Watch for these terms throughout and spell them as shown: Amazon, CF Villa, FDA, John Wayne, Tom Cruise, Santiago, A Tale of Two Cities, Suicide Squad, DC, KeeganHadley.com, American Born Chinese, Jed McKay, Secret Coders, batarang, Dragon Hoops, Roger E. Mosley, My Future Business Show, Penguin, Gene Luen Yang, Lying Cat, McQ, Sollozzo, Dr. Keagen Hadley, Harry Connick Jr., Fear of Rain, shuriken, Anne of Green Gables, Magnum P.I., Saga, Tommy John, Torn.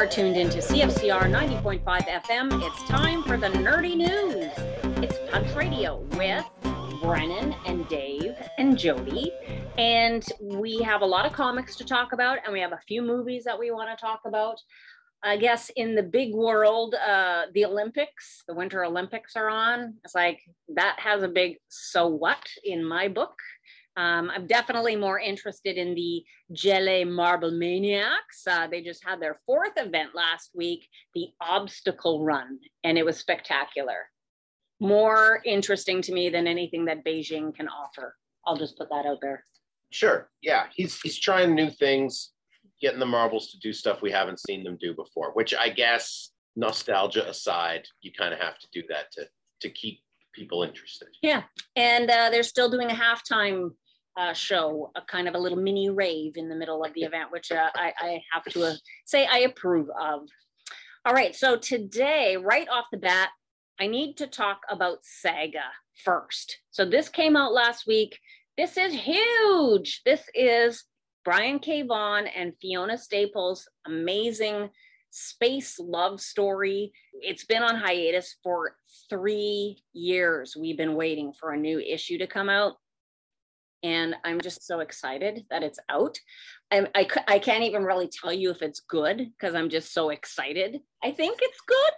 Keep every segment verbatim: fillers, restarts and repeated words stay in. are tuned into C F C R ninety point five F M. It's time for the Nerdy News. It's Punch Radio with Brennan and Dave and Jody. And we have a lot of comics to talk about, and we have a few movies that we want to talk about. I guess in the big world, uh, the Olympics, the Winter Olympics are on. It's like, that has a big so what in my book. Um, I'm definitely more interested in the Jelly Marble Maniacs. Uh, they just had their fourth event last week, the obstacle run, and it was spectacular. More interesting to me than anything that Beijing can offer. I'll just put that out there. Sure. Yeah, he's he's trying new things, getting the marbles to do stuff we haven't seen them do before, which I guess, nostalgia aside, you kind of have to do that to to keep people interested. Yeah, and uh, they're still doing a halftime uh, show, a kind of a little mini rave in the middle of the event, which uh, I, I have to uh, say I approve of. All right, so today, right off the bat, I need to talk about Saga first. So this came out last week. This is huge. This is Brian K. Vaughan and Fiona Staples' amazing space love story. It's been on hiatus for three years. We've been waiting for a new issue to come out, and I'm just so excited that it's out. I, I, I can't even really tell you if it's good because I'm just so excited. I think it's good.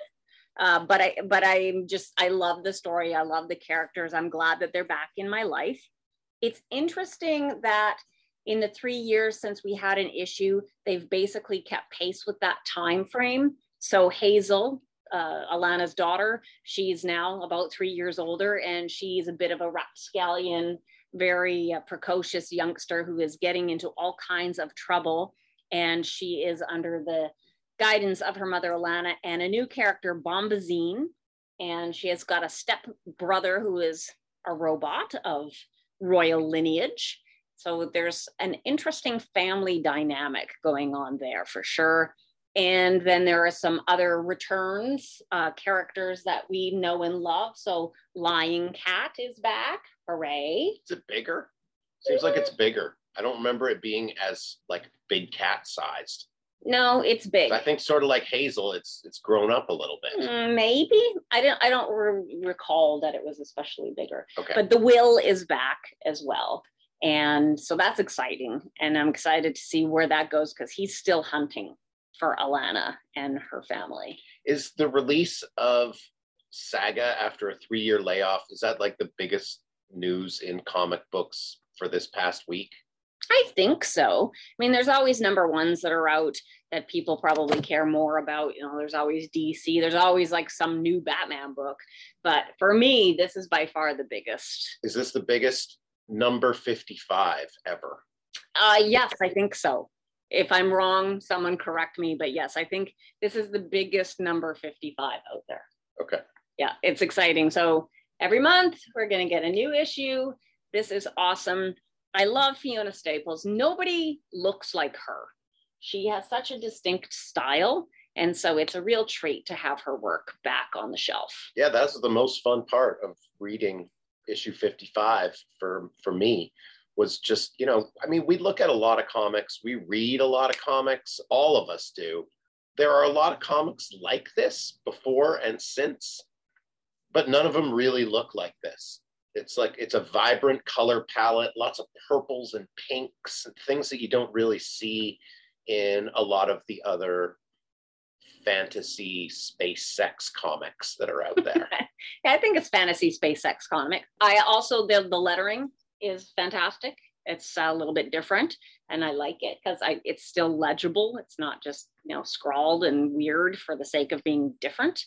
Uh, but I, but I'm just, I love the story. I love the characters. I'm glad that they're back in my life. It's interesting that in the three years since we had an issue, they've basically kept pace with that time frame. So Hazel, uh, Alana's daughter, she's now about three years older, and she's a bit of a rapscallion, very uh, precocious youngster who is getting into all kinds of trouble. And she is under the guidance of her mother, Alana, and a new character, Bombazine. And she has got a stepbrother who is a robot of royal lineage. So there's an interesting family dynamic going on there for sure. And then there are some other returns, uh, characters that we know and love. So Lying Cat is back. Hooray. Is it bigger? Seems like it's bigger. I don't remember it being as like big cat sized. No, it's big. I think sort of like Hazel, it's it's grown up a little bit. Maybe. I don't I don't re- recall that it was especially bigger. Okay. But the Will is back as well. And so that's exciting. And I'm excited to see where that goes because he's still hunting for Alana and her family. Is the release of Saga after a three-year layoff, is that like the biggest news in comic books for this past week? I think so. I mean, there's always number ones that are out that people probably care more about. You know, there's always D C. There's always like some new Batman book. But for me, this is by far the biggest. Is this the biggest number fifty-five ever? Uh, yes, I think so. If I'm wrong, someone correct me. But yes, I think this is the biggest number fifty-five out there. Okay. Yeah, it's exciting. So every month we're going to get a new issue. This is awesome. I love Fiona Staples. Nobody looks like her. She has such a distinct style. And so it's a real treat to have her work back on the shelf. Yeah, that's the most fun part of reading issue fifty-five for, for me was just, you know, I mean, we look at a lot of comics. We read a lot of comics. All of us do. There are a lot of comics like this before and since, but none of them really look like this. It's like, it's a vibrant color palette, lots of purples and pinks and things that you don't really see in a lot of the other fantasy space sex comics that are out there. I think it's fantasy space sex comic. I also, the, the lettering is fantastic. It's a little bit different and I like it because I it's still legible. It's not just, you know, scrawled and weird for the sake of being different.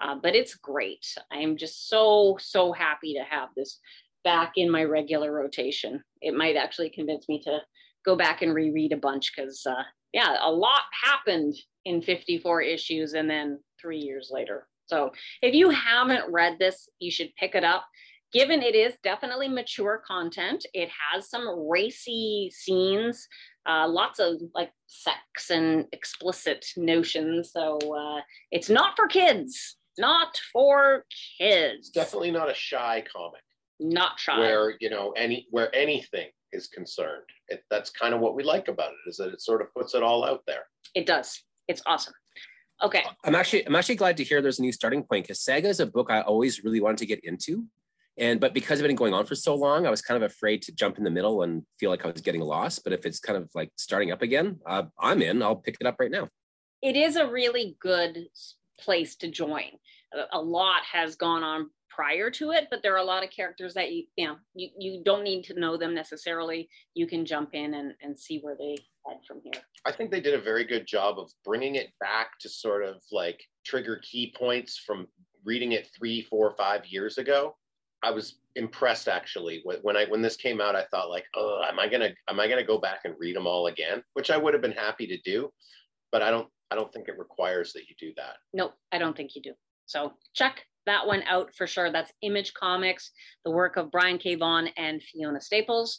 Uh, but it's great. I'm just so, so happy to have this back in my regular rotation. It might actually convince me to go back and reread a bunch because, uh, yeah, a lot happened in fifty-four issues and then three years later. So if you haven't read this, you should pick it up. Given it is definitely mature content, it has some racy scenes, uh, lots of like sex and explicit notions. So uh, it's not for kids. Not for kids. Definitely not a shy comic. Not shy. Where, you know, any where anything is concerned. It, that's kind of what we like about it, is that it sort of puts it all out there. It does. It's awesome. Okay. I'm actually I'm actually glad to hear there's a new starting point, because Saga is a book I always really wanted to get into. And but because it had been going on for so long, I was kind of afraid to jump in the middle and feel like I was getting lost. But if it's kind of like starting up again, uh, I'm in. I'll pick it up right now. It is a really good place to join. A lot has gone on prior to it, but there are a lot of characters that you, you know, you, you don't need to know them necessarily. You can jump in and, and see where they head from here. I think they did a very good job of bringing it back to sort of like trigger key points from reading it three, four, five years ago. I was impressed actually when I when this came out. I thought like, oh, am I gonna am I gonna go back and read them all again? Which I would have been happy to do, but I don't I don't think it requires that you do that. No, I don't think you do. So check that one out for sure. That's Image Comics, the work of Brian K. Vaughan and Fiona Staples.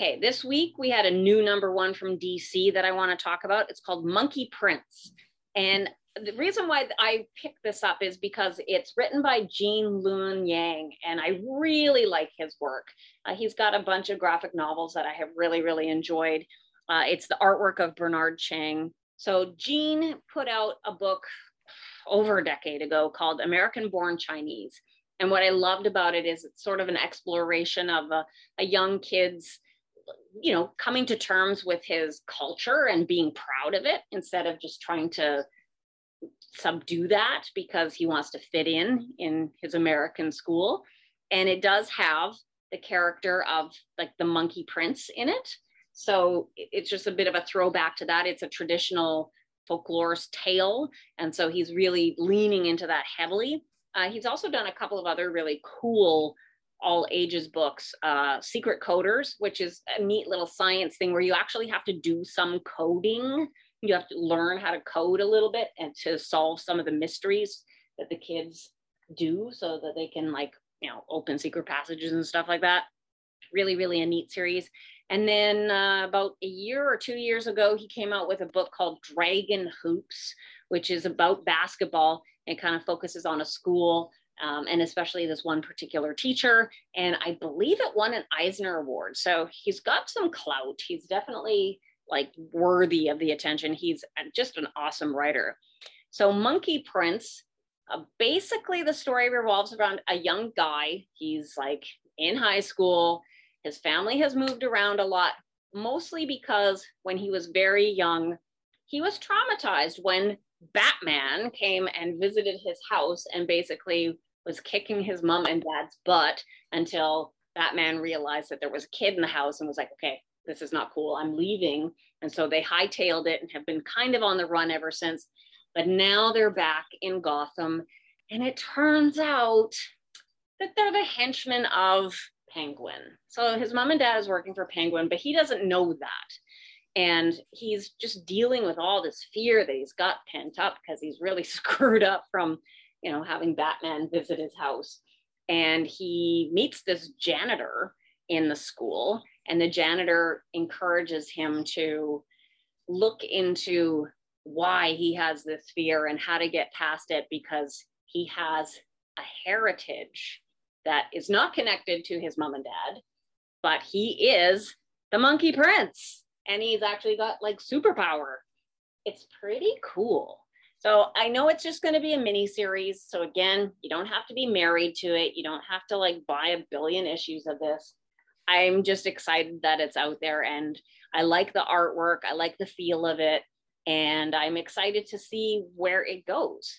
Okay, this week we had a new number one from D C that I want to talk about. It's called Monkey Prince, and the reason why I picked this up is because it's written by Gene Luen Yang, and I really like his work. Uh, he's got a bunch of graphic novels that I have really, really enjoyed. Uh, it's the artwork of Bernard Chang. So Gene put out a book over a decade ago called American Born Chinese. And what I loved about it is it's sort of an exploration of a, a young kid's, you know, coming to terms with his culture and being proud of it instead of just trying to subdue that because he wants to fit in in his American school. And it does have the character of like the Monkey Prince in it, so it's just a bit of a throwback to that. It's a traditional folklorist tale, and so he's really leaning into that heavily. Uh, he's also done a couple of other really cool all ages books, uh, Secret Coders, which is a neat little science thing where you actually have to do some coding. You have to learn how to code a little bit and to solve some of the mysteries that the kids do so that they can, like, you know, open secret passages and stuff like that. Really, really a neat series. And then uh, about a year or two years ago, he came out with a book called Dragon Hoops, which is about basketball and kind of focuses on a school um, and especially this one particular teacher. And I believe it won an Eisner Award. So he's got some clout. He's definitely like worthy of the attention. He's just an awesome writer. So Monkey Prince, uh, basically the story revolves around a young guy. He's like in high school. His family has moved around a lot, mostly because when he was very young, he was traumatized when Batman came and visited his house and basically was kicking his mom and dad's butt until Batman realized that there was a kid in the house and was like, okay, this is not cool, I'm leaving. And so they hightailed it and have been kind of on the run ever since. But now they're back in Gotham. And it turns out that they're the henchmen of Penguin. So his mom and dad is working for Penguin, but he doesn't know that. And he's just dealing with all this fear that he's got pent up because he's really screwed up from, you know, having Batman visit his house. And he meets this janitor in the school. And the janitor encourages him to look into why he has this fear and how to get past it, because he has a heritage that is not connected to his mom and dad, but he is the Monkey Prince and he's actually got like superpower. It's pretty cool. So I know it's just going to be a mini series. So again, you don't have to be married to it. You don't have to like buy a billion issues of this. I'm just excited that it's out there, and I like the artwork. I like the feel of it, and I'm excited to see where it goes.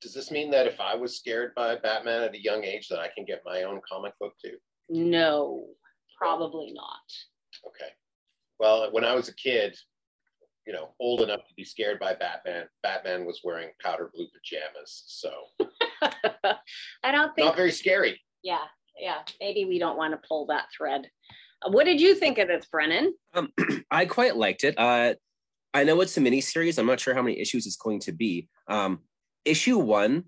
Does this mean that if I was scared by Batman at a young age that I can get my own comic book too? No, probably not. Okay. Well, when I was a kid, you know, old enough to be scared by Batman, Batman was wearing powder blue pajamas, so. I don't think. Not very scary. Yeah. Yeah, maybe we don't want to pull that thread. What did you think of this, Brennan? Um, I quite liked it. Uh, I know it's a miniseries. I'm not sure how many issues it's going to be. Um, issue one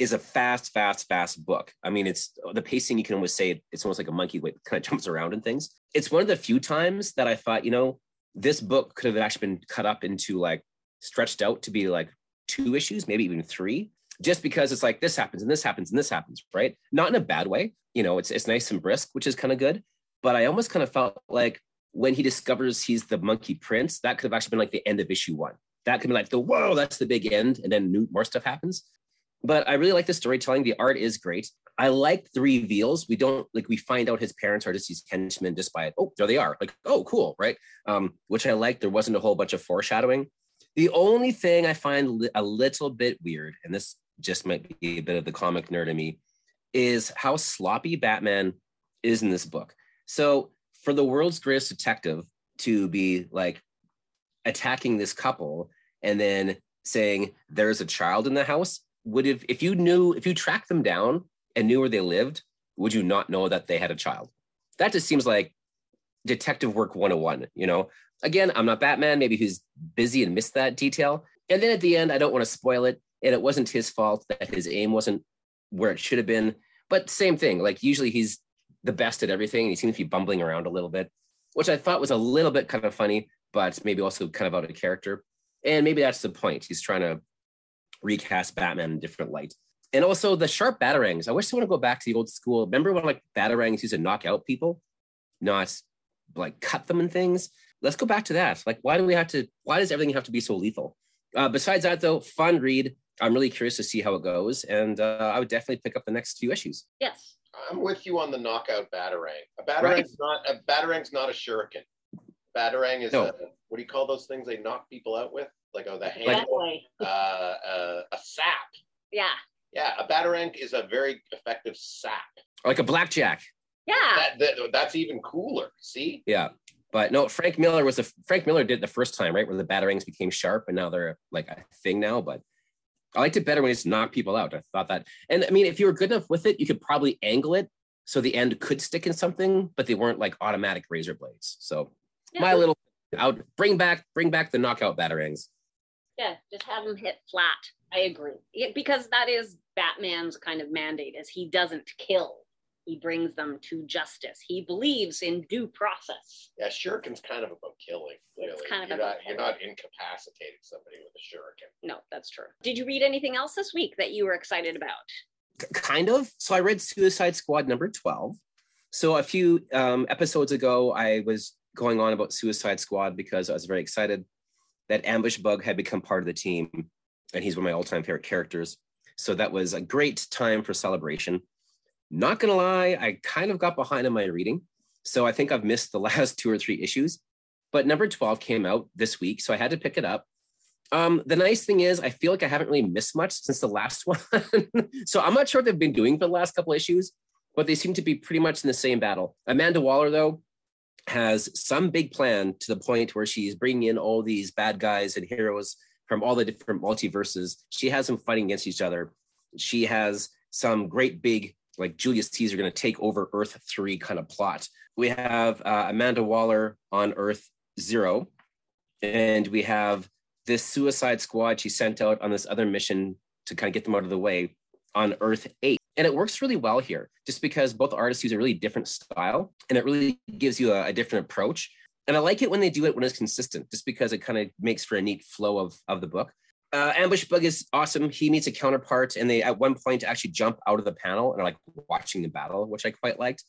is a fast, fast, fast book. I mean, it's the pacing, you can almost say it's almost like a monkey that kind of jumps around and things. It's one of the few times that I thought, you know, this book could have actually been cut up into like stretched out to be like two issues, maybe even three. Just because it's like, this happens and this happens and this happens, right? Not in a bad way. You know, it's it's nice and brisk, which is kind of good. But I almost kind of felt like when he discovers he's the Monkey Prince, that could have actually been like the end of issue one. that can be like the whoa, that's the big end, and then new, more stuff happens. But I really like the storytelling. The art is great. I like the reveals. We don't like we find out his parents are just these henchmen just by oh there they are like oh cool right, um, which I like. There wasn't a whole bunch of foreshadowing. The only thing I find li- a little bit weird, and this just might be a bit of the comic nerd in me, is how sloppy Batman is in this book. So for the world's greatest detective to be like attacking this couple and then saying there's a child in the house, would if if you knew if you tracked them down and knew where they lived, would you not know that they had a child? That just seems like detective work one oh one, you know? Again, I'm not Batman. Maybe he's busy and missed that detail. And then at the end, I don't want to spoil it. And it wasn't his fault that his aim wasn't where it should have been. But same thing. Like usually he's the best at everything. And he seems to be bumbling around a little bit, which I thought was a little bit kind of funny, but maybe also kind of out of character. And maybe that's the point. He's trying to recast Batman in a different light. And also the sharp batarangs. I wish I want to go back to the old school. Remember when like batarangs used to knock out people, not like cut them and things? Let's go back to that. Like, why do we have to, why does everything have to be so lethal? Uh, besides that though, fun read. I'm really curious to see how it goes. And uh, I would definitely pick up the next few issues. Yes. I'm with you on the knockout batarang. A batarang's right. not a batarang's not a shuriken. Batarang is no. a, what do you call those things they knock people out with? Like oh, the hand, like, uh, uh, a sap. Yeah. Yeah, a batarang is a very effective sap. Like a blackjack. Yeah. That, that, that's even cooler, see? Yeah, but no, Frank Miller was a, Frank Miller did it the first time, right? Where the batarangs became sharp and now they're like a thing now, but I liked it better when it's knocked people out. I thought that, and I mean, if you were good enough with it, you could probably angle it so the end could stick in something, but they weren't like automatic razor blades. So yeah. my little, out bring back, bring back the knockout batarangs. Yeah, just have them hit flat. I agree. It, because that is Batman's kind of mandate, is he doesn't kill. He brings them to justice. He believes in due process. Yeah, shuriken's kind of about killing. Really. It's kind of you're about not, killing. You're not incapacitating somebody with a shuriken. No, that's true. Did you read anything else this week that you were excited about? C- kind of. So I read Suicide Squad number twelve. So a few um, episodes ago, I was going on about Suicide Squad because I was very excited that Ambush Bug had become part of the team. And he's one of my all-time favorite characters. So that was a great time for celebration. Not gonna lie, I kind of got behind in my reading. So I think I've missed the last two or three issues, but number twelve came out this week. So I had to pick it up. Um, the nice thing is I feel like I haven't really missed much since the last one. So I'm not sure what they've been doing for the last couple issues, but they seem to be pretty much in the same battle. Amanda Waller though, has some big plan to the point where she's bringing in all these bad guys and heroes from all the different multiverses. She has them fighting against each other. She has some great big, like Julius Caesar going to take over Earth three kind of plot. We have uh, Amanda Waller on Earth Zero. And we have this Suicide Squad she sent out on this other mission to kind of get them out of the way on Earth eight. And it works really well here, just because both artists use a really different style and it really gives you a, a different approach. And I like it when they do it when it's consistent, just because it kind of makes for a neat flow of, of the book. Uh, Ambush Bug is awesome. He meets a counterpart, and they, at one point, actually jump out of the panel and are like watching the battle, which I quite liked.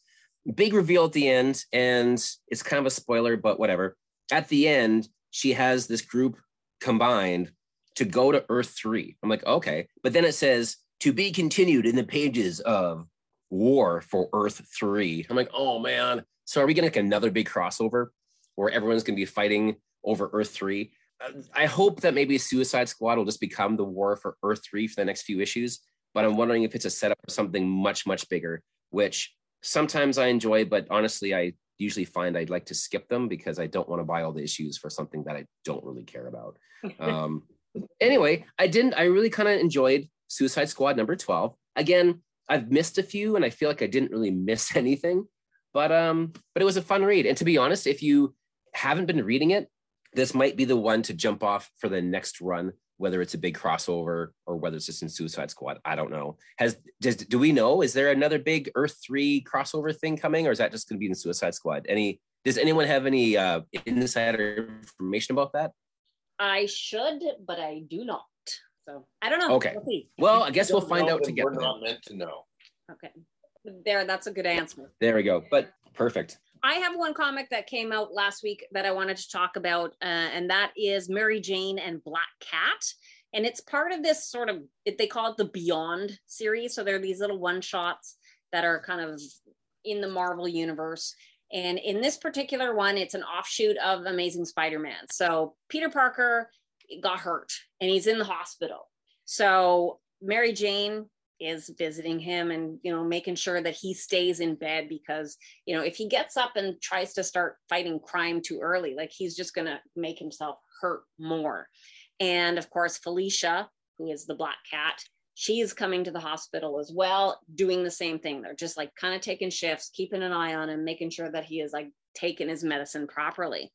Big reveal at the end, and it's kind of a spoiler, but whatever. At the end, she has this group combined to go to Earth three. I'm like, okay. But then it says, to be continued in the pages of War for Earth three. I'm like, oh, man. So are we going to get another big crossover where everyone's going to be fighting over Earth three? I hope that maybe Suicide Squad will just become the War for Earth three for the next few issues, but I'm wondering if it's a setup for something much, much bigger, which sometimes I enjoy, but honestly, I usually find I'd like to skip them because I don't want to buy all the issues for something that I don't really care about. Um, anyway, I didn't, I really kind of enjoyed Suicide Squad number twelve. Again, I've missed a few and I feel like I didn't really miss anything, but um, but it was a fun read. And to be honest, if you haven't been reading it, this might be the one to jump off for the next run, whether it's a big crossover or whether it's just in Suicide Squad. I don't know. Has does do we know? Is there another big Earth three crossover thing coming, or is that just going to be in Suicide Squad? Any does anyone have any uh, insider information about that? I should, but I do not. So I don't know. Okay. We'll, well I guess we'll find out together. We're not meant to know. Okay. There, that's a good answer. There we go. But perfect. I have one comic that came out last week that I wanted to talk about, uh, and that is Mary Jane and Black Cat. And it's part of this sort of, they call it the Beyond series. So there are these little one-shots that are kind of in the Marvel universe. And in this particular one, it's an offshoot of Amazing Spider-Man. So Peter Parker got hurt and he's in the hospital. So Mary Jane is visiting him and, you know, making sure that he stays in bed because, you know, if he gets up and tries to start fighting crime too early, like he's just going to make himself hurt more. And of course, Felicia, who is the Black Cat, she's coming to the hospital as well, doing the same thing. They're just like kind of taking shifts, keeping an eye on him, making sure that he is like taking his medicine properly.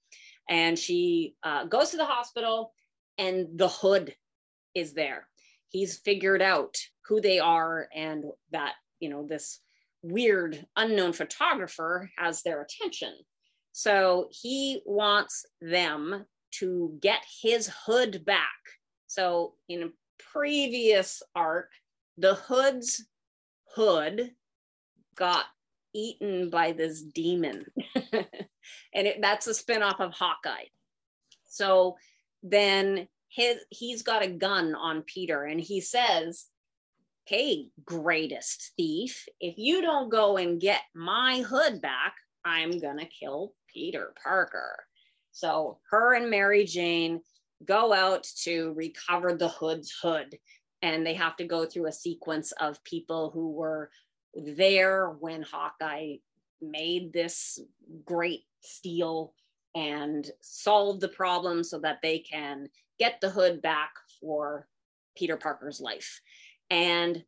And she uh, goes to the hospital and the Hood is there. He's figured out who they are and that, you know, this weird unknown photographer has their attention. So he wants them to get his hood back. So in a previous arc, the Hood's hood got eaten by this demon. And it, that's a spinoff of Hawkeye. So then his, he's got a gun on Peter and he says, "Hey, greatest thief, if you don't go and get my hood back, I'm gonna kill Peter Parker." So her and Mary Jane go out to recover the Hood's hood. And they have to go through a sequence of people who were there when Hawkeye made this great steal and solve the problem so that they can get the hood back for Peter Parker's life. And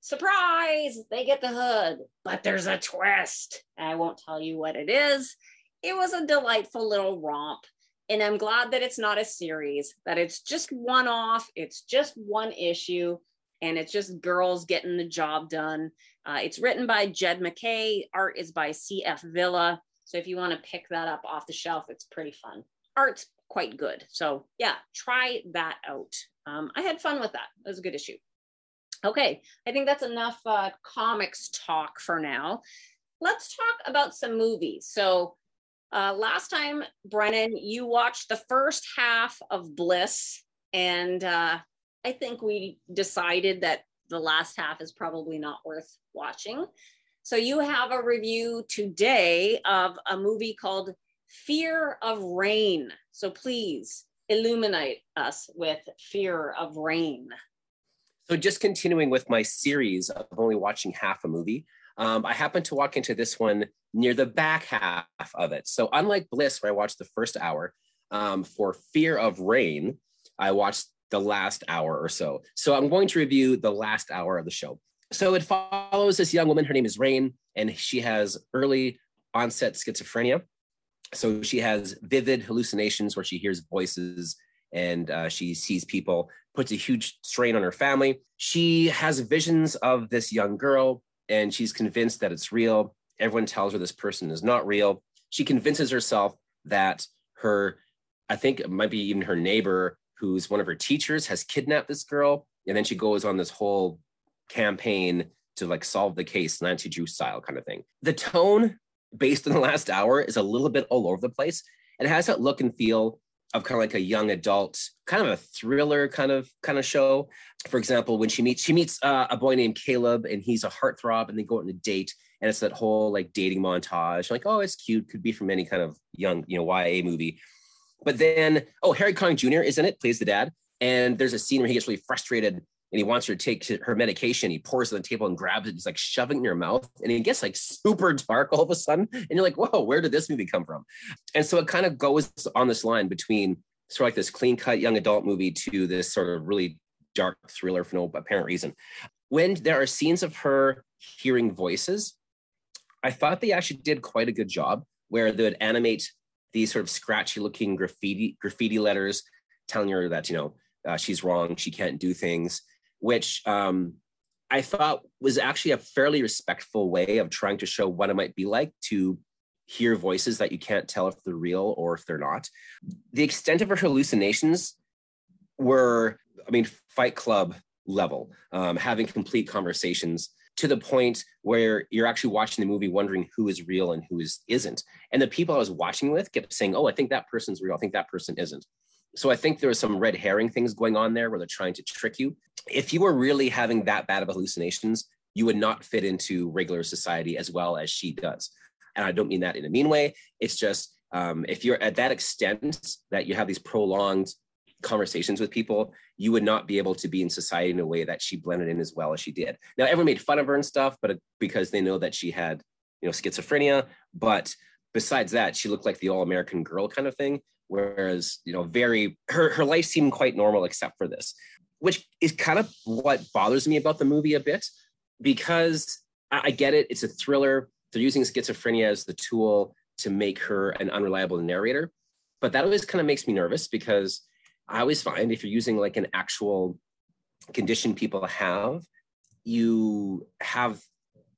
surprise, they get the hood, but there's a twist. I won't tell you what it is. It was a delightful little romp. And I'm glad that it's not a series, that it's just one off. It's just one issue. And it's just girls getting the job done. Uh, it's written by Jed McKay. Art is by C F Villa. So if you want to pick that up off the shelf, it's pretty fun. Art's quite good. So yeah, try that out. Um, I had fun with that. It was a good issue. Okay, I think that's enough uh, comics talk for now. Let's talk about some movies. So uh, last time, Brennan, you watched the first half of Bliss, and uh, I think we decided that the last half is probably not worth watching. So you have a review today of a movie called Fear of Rain. So please illuminate us with Fear of Rain. So just continuing with my series of only watching half a movie, um, I happened to walk into this one near the back half of it. So unlike Bliss, where I watched the first hour, um, for Fear of Rain, I watched the last hour or so. So I'm going to review the last hour of the show. So it follows this young woman. Her name is Rain, and she has early onset schizophrenia. So she has vivid hallucinations where she hears voices and uh, she sees people, puts a huge strain on her family. She has visions of this young girl, and she's convinced that it's real. Everyone tells her this person is not real. She convinces herself that her, I think it might be even her neighbor, who's one of her teachers, has kidnapped this girl. And then she goes on this whole campaign to like solve the case, Nancy Drew style kind of thing. The tone, based on the last hour, is a little bit all over the place. It has that look and feel of kind of like a young adult, kind of a thriller kind of kind of show. For example, when she meets she meets uh, a boy named Caleb, and he's a heartthrob, and they go on a date, and it's that whole like dating montage, like, oh, it's cute, could be from any kind of young, you know, Y A movie. But then, oh, Harry Connick Junior is in it, plays the dad, and there's a scene where he gets really frustrated, and he wants her to take her medication. He pours it on the table and grabs it, he's like shoving it in her mouth, and it gets like super dark all of a sudden, and you're like, whoa, where did this movie come from? And so it kind of goes on this line between sort of like this clean-cut young adult movie to this sort of really dark thriller for no apparent reason. When there are scenes of her hearing voices, I thought they actually did quite a good job, where they would animate these sort of scratchy-looking graffiti graffiti letters telling her that, you know, uh, she's wrong, she can't do things, which um, I thought was actually a fairly respectful way of trying to show what it might be like to hear voices that you can't tell if they're real or if they're not. The extent of her hallucinations were, I mean, Fight Club level, um, having complete conversations. to the point where you're actually watching the movie wondering who is real and who is isn't. And the people I was watching with kept saying, oh, I think that person's real, I think that person isn't. So I think there was some red herring things going on there where they're trying to trick you. If you were really having that bad of hallucinations, you would not fit into regular society as well as she does. And I don't mean that in a mean way. It's just um, if you're at that extent that you have these prolonged conversations with people, you would not be able to be in society in a way that she blended in as well as she did. Now, everyone made fun of her and stuff, but it, because they know that she had, you know, schizophrenia. But besides that, she looked like the all-American girl kind of thing. Whereas, you know, very her, her life seemed quite normal except for this, which is kind of what bothers me about the movie a bit, because I, I get it. It's a thriller. They're using schizophrenia as the tool to make her an unreliable narrator. But that always kind of makes me nervous, because I always find if you're using like an actual condition people have, you have,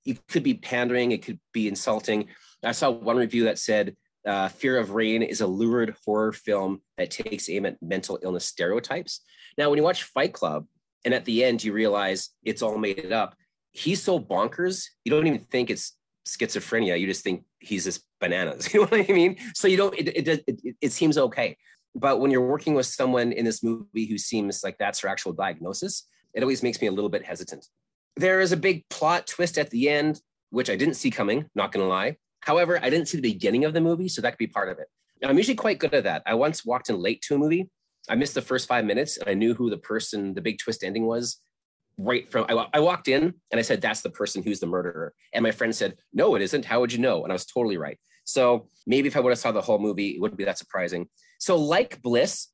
it could be pandering, it could be insulting. I saw one review that said, uh, Fear of Rain is a lurid horror film that takes aim at mental illness stereotypes. Now, when you watch Fight Club and at the end you realize it's all made up, he's so bonkers, you don't even think it's schizophrenia, you just think he's just bananas. You know what I mean? So you don't, it, it, it, it, it seems okay. But when you're working with someone in this movie who seems like that's her actual diagnosis, it always makes me a little bit hesitant. There is a big plot twist at the end, which I didn't see coming, not going to lie. However, I didn't see the beginning of the movie, so that could be part of it. Now, I'm usually quite good at that. I once walked in late to a movie. I missed the first five minutes, and I knew who the person, the big twist ending was. Right from, I, I walked in and I said, that's the person who's the murderer. And my friend said, no, it isn't. How would you know? And I was totally right. So maybe if I would have saw the whole movie, it wouldn't be that surprising. So like Bliss,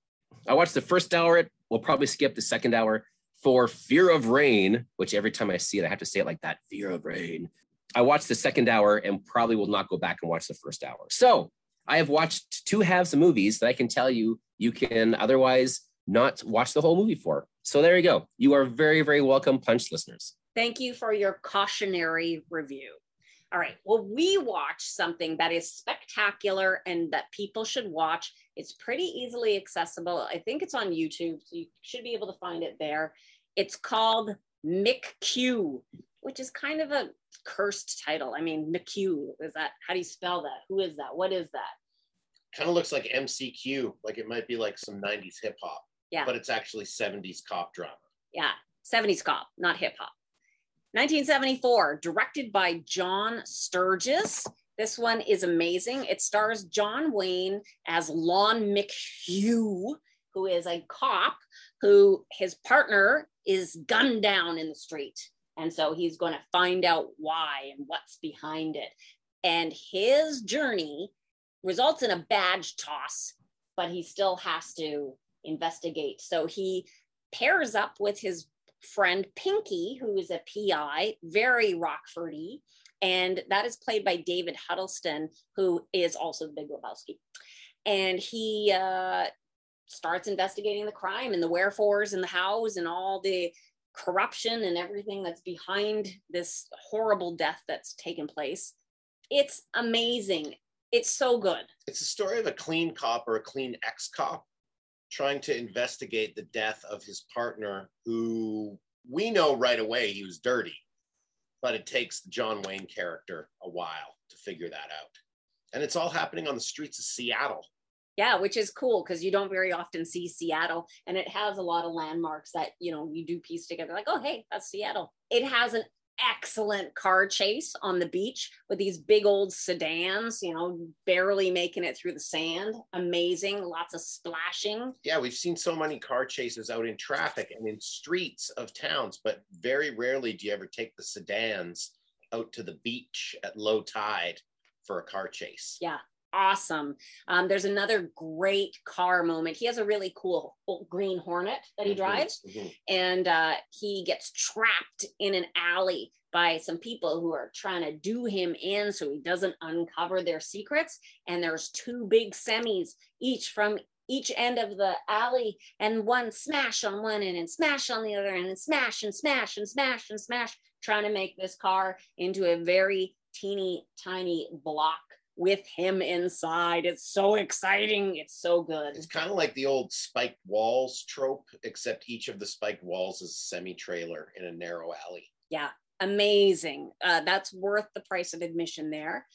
I watched the first hour. It will probably skip the second hour for Fear of Rain, which every time I see it, I have to say it like that, Fear of Rain. I watched the second hour and probably will not go back and watch the first hour. So I have watched two halves of movies that I can tell you, you can otherwise not watch the whole movie for. So there you go. You are very, very welcome, Punch listeners. Thank you for your cautionary review. All right. Well, we watch something that is spectacular and that people should watch. It's pretty easily accessible. I think it's on YouTube, so you should be able to find it there. It's called McQ, which is kind of a cursed title. I mean, McQ, is that, how do you spell that? Who is that? What is that? Kind of looks like M C Q, like it might be like some nineties hip hop. Yeah. But it's actually seventies cop drama. Yeah, seventies cop, not hip hop. nineteen seventy-four, directed by John Sturges. This one is amazing. It stars John Wayne as Lon McHugh, who is a cop who his partner is gunned down in the street. And so he's going to find out why and what's behind it. And his journey results in a badge toss, but he still has to investigate. So he pairs up with his friend Pinky, who is a P I, very Rockford-y, and that is played by David Huddleston, who is also the Big Lebowski. And he uh, starts investigating the crime and the wherefores and the hows and all the corruption and everything that's behind this horrible death that's taken place. It's amazing. It's so good. It's a story of a clean cop or a clean ex-cop trying to investigate the death of his partner, who we know right away he was dirty, but it takes the John Wayne character a while to figure that out. And it's all happening on the streets of Seattle. Yeah, which is cool because you don't very often see Seattle, and it has a lot of landmarks that, you know, you do piece together like, oh, hey, that's Seattle. It has an excellent car chase on the beach with these big old sedans, you know, barely making it through the sand. Amazing. Lots of splashing. Yeah, we've seen so many car chases out in traffic and in streets of towns, but very rarely do you ever take the sedans out to the beach at low tide for a car chase. Yeah. Awesome. Um, there's another great car moment. He has a really cool old green Hornet that he drives, mm-hmm. and uh, he gets trapped in an alley by some people who are trying to do him in so he doesn't uncover their secrets. And there's two big semis, each from each end of the alley, and one smash on one end and smash on the other end and smash and smash and smash and smash, trying to make this car into a very teeny tiny block with him inside. It's so exciting. It's so good. It's kind of like the old spiked walls trope, except each of the spiked walls is a semi-trailer in a narrow alley. Yeah, amazing. Uh, that's worth the price of admission there.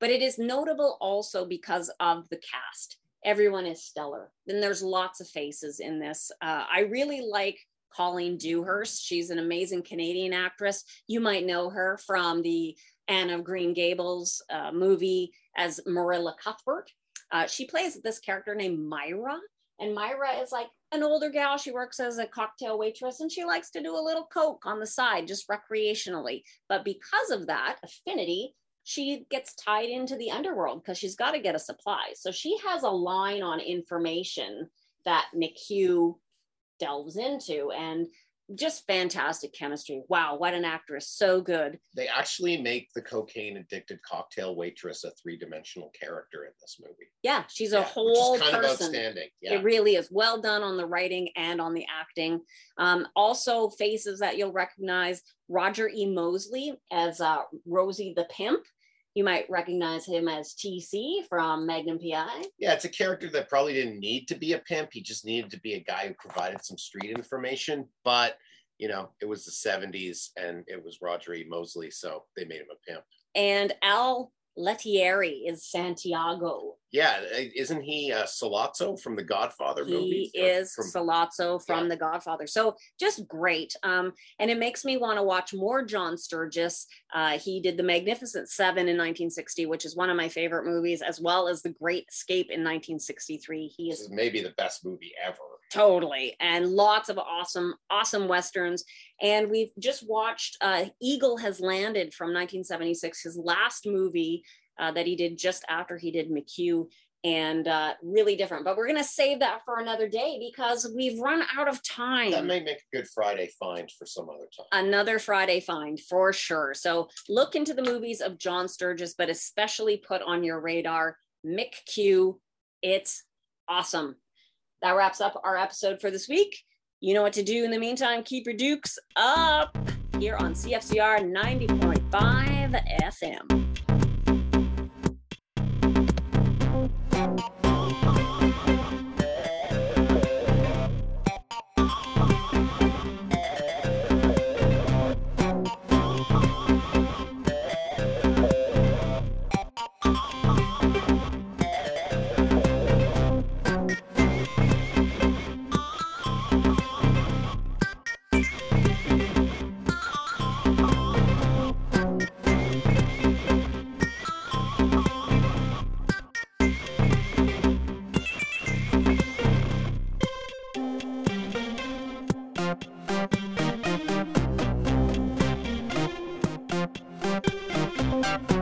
But it is notable also because of the cast. Everyone is stellar. Then there's lots of faces in this. Uh, I really like Colleen Dewhurst. She's an amazing Canadian actress. You might know her from the Anne of Green Gables uh, movie as Marilla Cuthbert. Uh, she plays this character named Myra. And Myra is like an older gal. She works as a cocktail waitress and she likes to do a little coke on the side, just recreationally. But because of that affinity, she gets tied into the underworld because she's got to get a supply. So she has a line on information that McQ delves into, and just fantastic chemistry. Wow, what an actress, so good. They actually make the cocaine-addicted cocktail waitress a three-dimensional character in this movie. Yeah, she's a yeah, whole which is kind person. Of outstanding. Yeah. It really is well done on the writing and on the acting. Um, also, faces that you'll recognize, Roger E. Mosley as uh, Rosie the Pimp. You might recognize him as T C from Magnum P I. Yeah, it's a character that probably didn't need to be a pimp. He just needed to be a guy who provided some street information. But, you know, it was the seventies and it was Roger E. Mosley, so they made him a pimp. And Al Lettieri is Santiago. Yeah, isn't he uh, Sollozzo from the Godfather he movie? He is from, Sollozzo from yeah. the Godfather. So just great. Um, and it makes me want to watch more John Sturges. Uh, he did The Magnificent Seven in nineteen sixty, which is one of my favorite movies, as well as The Great Escape in nineteen sixty-three. He is, this is maybe the best movie ever. Totally. And lots of awesome, awesome Westerns. And we've just watched uh, Eagle Has Landed from nineteen seventy-six, his last movie Uh, that he did just after he did McQ, and uh, really different. But we're going to save that for another day because we've run out of time. That may make a good Friday find for some other time. Another Friday find for sure. So look into the movies of John Sturges, but especially put on your radar McQ. It's awesome. That wraps up our episode for this week. You know what to do in the meantime. Keep your dukes up here on C F C R ninety point five F M. We'll be right back.